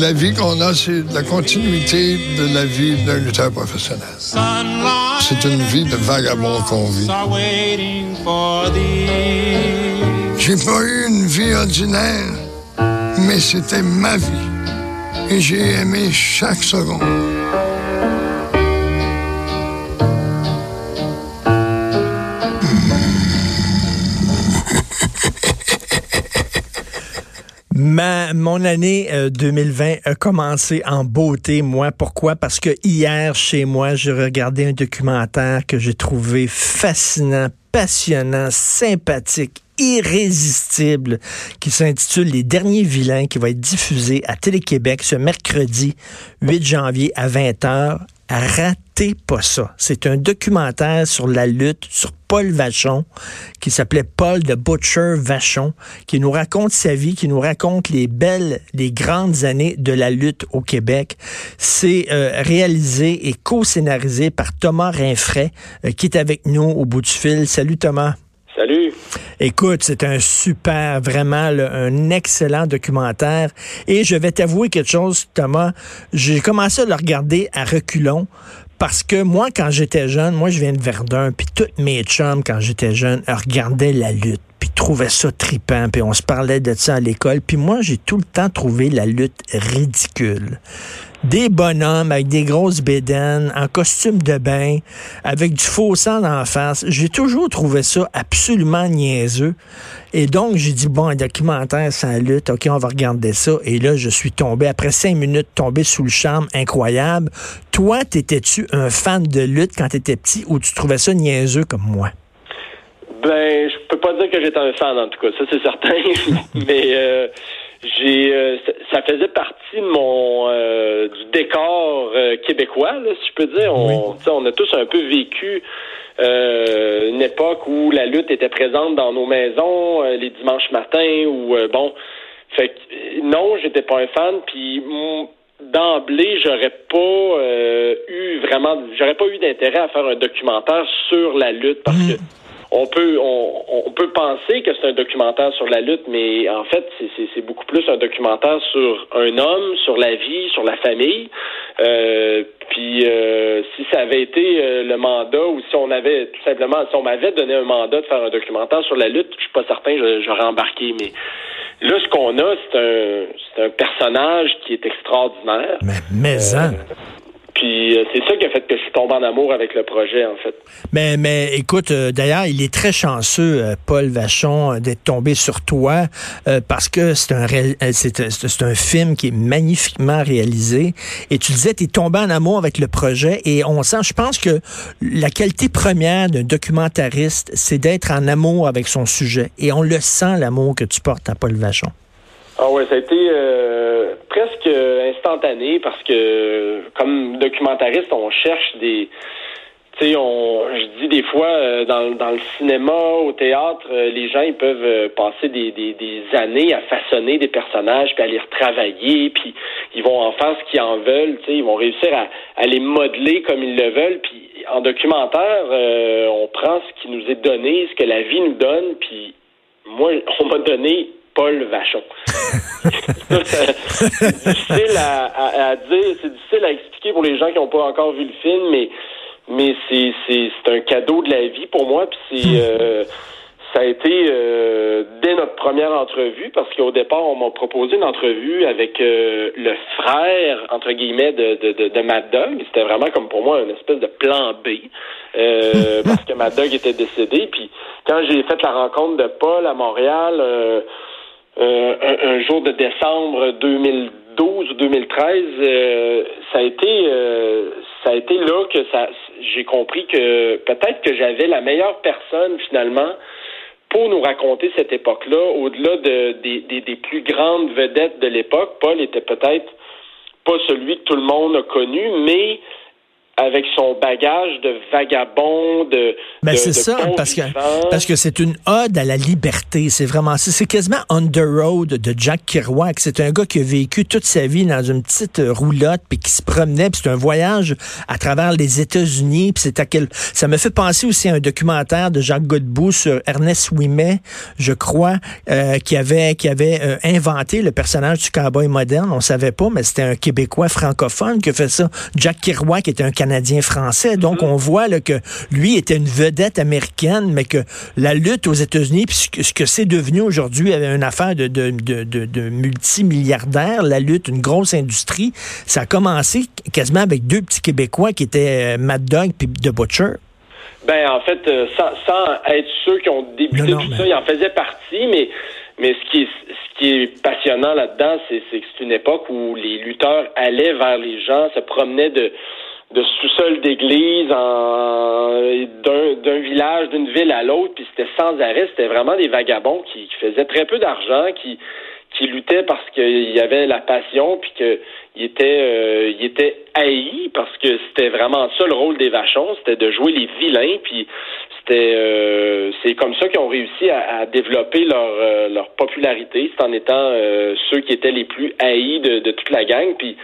la vie qu'on a, c'est la continuité de la vie d'un lutteur professionnel. C'est une vie de vagabond qu'on vit. J'ai pas eu une vie ordinaire, mais c'était ma vie. Et j'ai aimé chaque seconde. Mon année 2020 a commencé en beauté, moi. Pourquoi? Parce que hier, chez moi, j'ai regardé un documentaire que j'ai trouvé fascinant, passionnant, sympathique, irrésistible, qui s'intitule Les derniers vilains, qui va être diffusé à Télé-Québec ce mercredi 8 janvier à 20h. Ratez pas ça. C'est un documentaire sur la lutte, sur Paul Vachon, qui s'appelait Paul de Butcher Vachon, qui nous raconte sa vie, qui nous raconte les grandes années de la lutte au Québec. C'est réalisé et co-scénarisé par Thomas Rinfret, qui est avec nous au bout du fil. Salut Thomas. Salut. Écoute, c'est un super, vraiment, là, un excellent documentaire. Et je vais t'avouer quelque chose, Thomas. J'ai commencé à le regarder à reculons parce que moi, quand j'étais jeune, moi, je viens de Verdun, puis toutes mes chums, quand j'étais jeune, regardaient la lutte, puis trouvaient ça trippant, puis on se parlait de ça à l'école. Puis moi, j'ai tout le temps trouvé la lutte ridicule. Des bonhommes avec des grosses bédaines, en costume de bain, avec du faux sang dans la face. J'ai toujours trouvé ça absolument niaiseux. Et donc, j'ai dit, bon, un documentaire sans lutte, OK, on va regarder ça. Et là, je suis tombé, après 5 minutes, tombé sous le charme incroyable. Toi, t'étais-tu un fan de lutte quand t'étais petit ou tu trouvais ça niaiseux comme moi? Ben, je peux pas dire que j'étais un fan, en tout cas. Ça, c'est certain. Mais... ça faisait partie de mon du décor québécois, là, si je peux dire. On a tous un peu vécu une époque où la lutte était présente dans nos maisons les dimanches matins. Ou fait que, non, j'étais pas un fan. Puis d'emblée, j'aurais pas eu d'intérêt à faire un documentaire sur la lutte parce que. On peut penser que c'est un documentaire sur la lutte, mais en fait, c'est beaucoup plus un documentaire sur un homme, sur la vie, sur la famille. Puis si ça avait été le mandat, ou si on m'avait donné un mandat de faire un documentaire sur la lutte, je suis pas certain que j'aurais embarqué. Mais là, ce qu'on a, c'est un personnage qui est extraordinaire. Mais puis c'est ça qui a fait que je suis tombé en amour avec le projet, en fait. Mais écoute, d'ailleurs, il est très chanceux, Paul Vachon, d'être tombé sur toi, parce que c'est un film qui est magnifiquement réalisé. Et tu disais, tu es tombé en amour avec le projet. Et on sent, je pense que la qualité première d'un documentariste, c'est d'être en amour avec son sujet. Et on le sent, l'amour que tu portes à Paul Vachon. Ah ouais, ça a été presque instantané parce que comme documentariste, on cherche des... Tu sais, je dis des fois, dans le cinéma, au théâtre, les gens, ils peuvent passer des années à façonner des personnages, puis à les retravailler, puis ils vont en faire ce qu'ils en veulent, tu sais, ils vont réussir à les modeler comme ils le veulent, puis en documentaire, on prend ce qui nous est donné, ce que la vie nous donne, puis moi, on m'a donné... Paul Vachon. C'est difficile à dire, c'est difficile à expliquer pour les gens qui n'ont pas encore vu le film, mais c'est un cadeau de la vie pour moi. Puis ça a été dès notre première entrevue, parce qu'au départ, on m'a proposé une entrevue avec le frère, entre guillemets, de Mad Dog. C'était vraiment comme pour moi une espèce de plan B, parce que Mad Dog était décédé. Puis quand j'ai fait la rencontre de Paul à Montréal... un jour de décembre 2012 ou 2013, ça a été là que j'ai compris que peut-être que j'avais la meilleure personne finalement pour nous raconter cette époque-là. Au-delà des plus grandes vedettes de l'époque, Paul était peut-être pas celui que tout le monde a connu, mais avec son bagage de vagabond, de... Mais c'est ça, parce que c'est une ode à la liberté. C'est vraiment... C'est quasiment On the Road de Jack Kerouac. C'est un gars qui a vécu toute sa vie dans une petite roulotte, puis qui se promenait, puis c'est un voyage à travers les États-Unis, puis c'est à quel... Ça me fait penser aussi à un documentaire de Jacques Godbout sur Ernest Ouimet, je crois, qui avait inventé le personnage du cowboy moderne. On savait pas, mais c'était un Québécois francophone qui a fait ça. Jack Kerouac était un Canadien-Français. Donc, on voit là, que lui était une vedette américaine, mais que la lutte aux États-Unis, puis ce que c'est devenu aujourd'hui, une affaire de multimilliardaires, la lutte, une grosse industrie, ça a commencé quasiment avec deux petits Québécois qui étaient Mad Dog et The Butcher. Ben, en fait, sans être ceux qui ont débuté ça, ils en faisaient partie, mais ce qui est passionnant là-dedans, c'est que c'est une époque où les lutteurs allaient vers les gens, se promenaient de sous-sol d'église, d'un village, d'une ville à l'autre, puis c'était sans arrêt, c'était vraiment des vagabonds qui faisaient très peu d'argent, qui luttaient parce qu'il y avait la passion, puis qu'ils étaient haïs, parce que c'était vraiment ça le rôle des Vachons, c'était de jouer les vilains, puis c'était c'est comme ça qu'ils ont réussi à développer leur popularité, c'est en étant ceux qui étaient les plus haïs de toute la gang, puis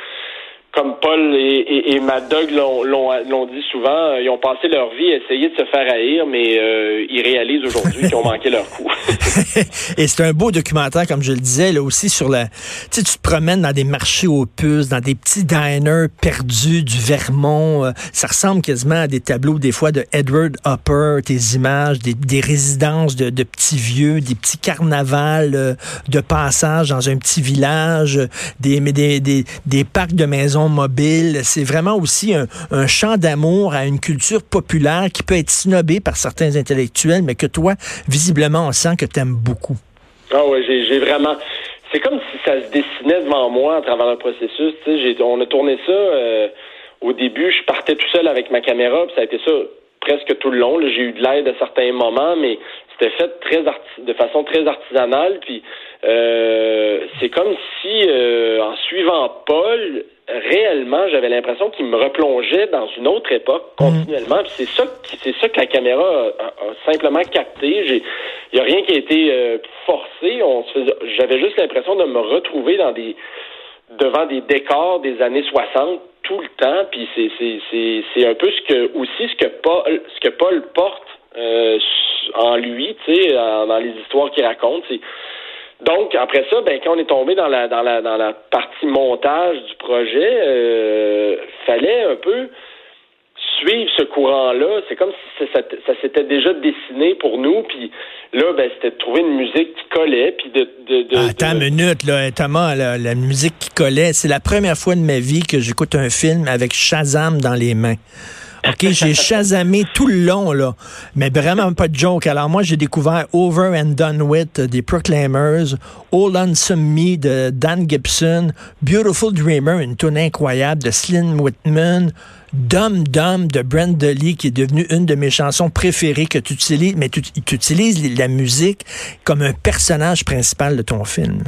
comme Paul et Mad Dog l'ont dit souvent, ils ont passé leur vie à essayer de se faire haïr, mais ils réalisent aujourd'hui qu'ils ont manqué leur coup. Et c'est un beau documentaire, comme je le disais, là aussi sur la... Tu sais, tu te promènes dans des marchés aux puces, dans des petits diners perdus du Vermont. Ça ressemble quasiment à des tableaux, des fois, de Edward Hopper, tes images, des résidences de petits vieux, des petits carnavals de passage dans un petit village, des parcs de maisons mobile. C'est vraiment aussi un chant d'amour à une culture populaire qui peut être snobée par certains intellectuels, mais que toi, visiblement, on sent que t'aimes beaucoup. Ah oui, j'ai vraiment... C'est comme si ça se dessinait devant moi à travers un processus. On a tourné ça au début. Je partais tout seul avec ma caméra, puis ça a été ça presque tout le long. Là, j'ai eu de l'aide à certains moments, mais c'était fait de façon très artisanale. Puis c'est comme si, en suivant Paul... réellement, j'avais l'impression qu'il me replongeait dans une autre époque continuellement. Puis c'est ça que la caméra a simplement capté. Il n'y a rien qui a été forcé. J'avais juste l'impression de me retrouver devant des décors des années 60 tout le temps. Puis c'est un peu ce que Paul porte en lui, tu sais, dans les histoires qu'il raconte. Donc, après ça, ben, quand on est tombé dans la partie montage du projet, fallait un peu suivre ce courant-là. C'est comme si ça s'était déjà dessiné pour nous, puis là, ben, c'était de trouver une musique qui collait, puis minute, là, Thomas, la musique qui collait, c'est la première fois de ma vie que j'écoute un film avec Shazam dans les mains. OK, j'ai chasamé tout le long, là. Mais vraiment pas de joke. Alors moi, j'ai découvert Over and Done With des Proclaimers, All Lonesome Me de Dan Gibson, Beautiful Dreamer, une tune incroyable de Slim Whitman, Dum Dum de Brent Dully, qui est devenue une de mes chansons préférées que tu utilises. Mais tu utilises la musique comme un personnage principal de ton film.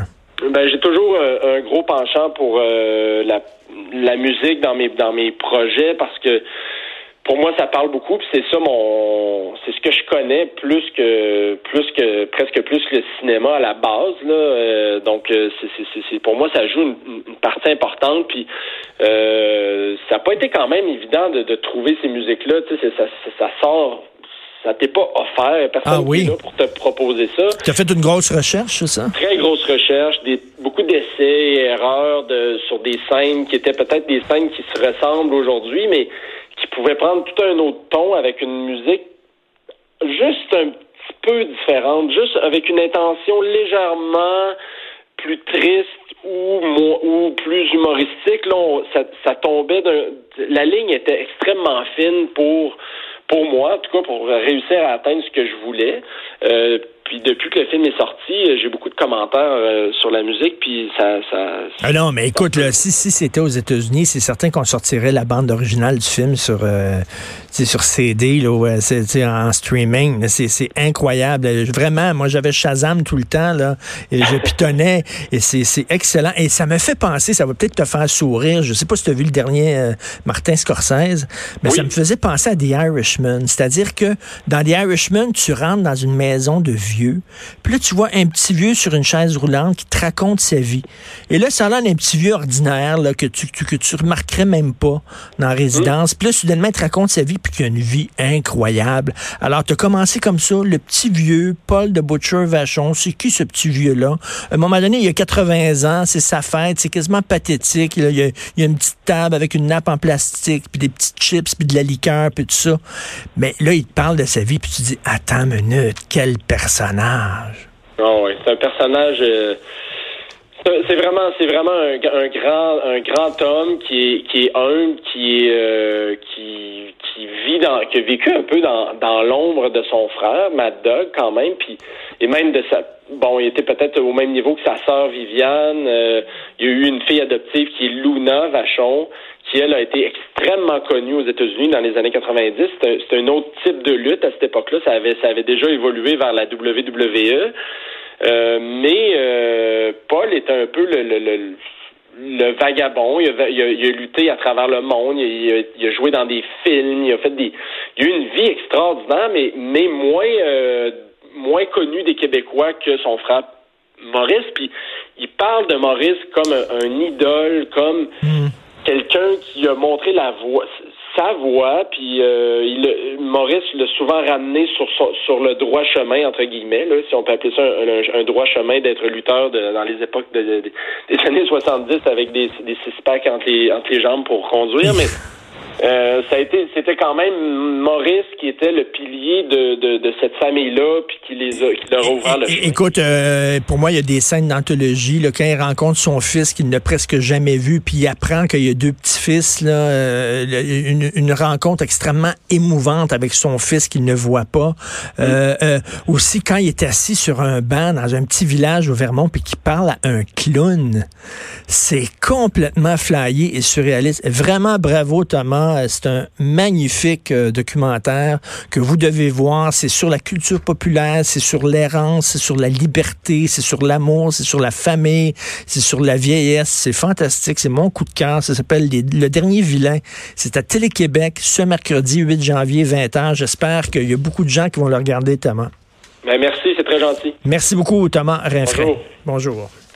Ben, j'ai toujours un gros penchant pour la musique dans mes projets parce que pour moi, ça parle beaucoup, puis c'est ça c'est ce que je connais plus que le cinéma à la base, là. Donc, c'est pour moi, ça joue une partie importante. Puis, ça n'a pas été quand même évident de trouver ces musiques-là. Tu sais, ça sort, ça t'est pas offert. Personne n'est là pour te proposer ça. Tu as fait une grosse recherche, c'est ça? Très grosse recherche, beaucoup d'essais, erreurs sur des scènes qui étaient peut-être des scènes qui se ressemblent aujourd'hui, mais qui pouvait prendre tout un autre ton avec une musique juste un petit peu différente, juste avec une intention légèrement plus triste ou plus humoristique. Là, ça tombait la ligne était extrêmement fine pour moi, en tout cas pour réussir à atteindre ce que je voulais. Puis depuis que le film est sorti, j'ai beaucoup de commentaires sur la musique, puis ça... Ah non, mais écoute, là, si c'était aux États-Unis, c'est certain qu'on sortirait la bande originale du film sur CD, là, ouais, en streaming. C'est incroyable. Vraiment, moi, j'avais Shazam tout le temps, là, et je pitonnais, et c'est excellent. Et ça me fait penser, ça va peut-être te faire sourire, je sais pas si tu as vu le dernier Martin Scorsese, mais oui. Ça me faisait penser à The Irishman. C'est-à-dire que dans The Irishman, tu rentres dans une maison de vieux. Puis là, tu vois un petit vieux sur une chaise roulante qui te raconte sa vie. Et là, ça a l'air d'un petit vieux ordinaire là, que tu remarquerais même pas dans la résidence. Puis là, soudainement, il te raconte sa vie puis qu'il a une vie incroyable. Alors, tu as commencé comme ça, le petit vieux, Paul de Butcher Vachon. C'est qui ce petit vieux-là? À un moment donné, il a 80 ans, c'est sa fête, c'est quasiment pathétique. Là, il y a une petite table avec une nappe en plastique, puis des petites chips, puis de la liqueur, puis tout ça. Mais là, il te parle de sa vie, puis tu te dis, attends une minute, quelle personne! Oh oui, c'est un personnage. C'est vraiment un grand homme qui est humble, qui a vécu un peu dans l'ombre de son frère, Mad Dog quand même, et même de sa. Bon, il était peut-être au même niveau que sa sœur Viviane. Il y a eu une fille adoptive qui est Luna Vachon, qui, elle, a été extrêmement connue aux États-Unis dans les années 90. C'est un autre type de lutte à cette époque-là. Ça avait déjà évolué vers la WWE. Mais Paul est un peu le vagabond. Il a lutté à travers le monde. Il a joué dans des films. Il a eu une vie extraordinaire, mais moins connu des Québécois que son frère Maurice. Puis il parle de Maurice comme un idole, comme... quelqu'un qui a montré sa voie, puis Maurice l'a souvent ramené sur le droit chemin, entre guillemets, là, si on peut appeler ça un droit chemin d'être lutteur dans les époques des années 70 avec des six-packs entre les jambes pour conduire, mais c'était quand même Maurice qui était le pilier de cette famille-là, puis qui leur a ouvert le chemin. Écoute, pour moi, il y a des scènes d'anthologie, là, quand il rencontre son fils qu'il n'a presque jamais vu, puis il apprend qu'il y a deux petits-fils, là, une rencontre extrêmement émouvante avec son fils qu'il ne voit pas. Aussi, quand il est assis sur un banc dans un petit village au Vermont, puis qu'il parle à un clown, c'est complètement flyé et surréaliste. Vraiment, bravo, Thomas. C'est un magnifique documentaire que vous devez voir. C'est sur la culture populaire, c'est sur l'errance, c'est sur la liberté, c'est sur l'amour, c'est sur la famille, c'est sur la vieillesse. C'est fantastique, c'est mon coup de cœur. Ça s'appelle Le dernier vilain. C'est à Télé-Québec ce mercredi 8 janvier, 20h. J'espère qu'il y a beaucoup de gens qui vont le regarder, Thomas. Ben merci, c'est très gentil. Merci beaucoup, Thomas Rinfret. Bonjour. Bonjour.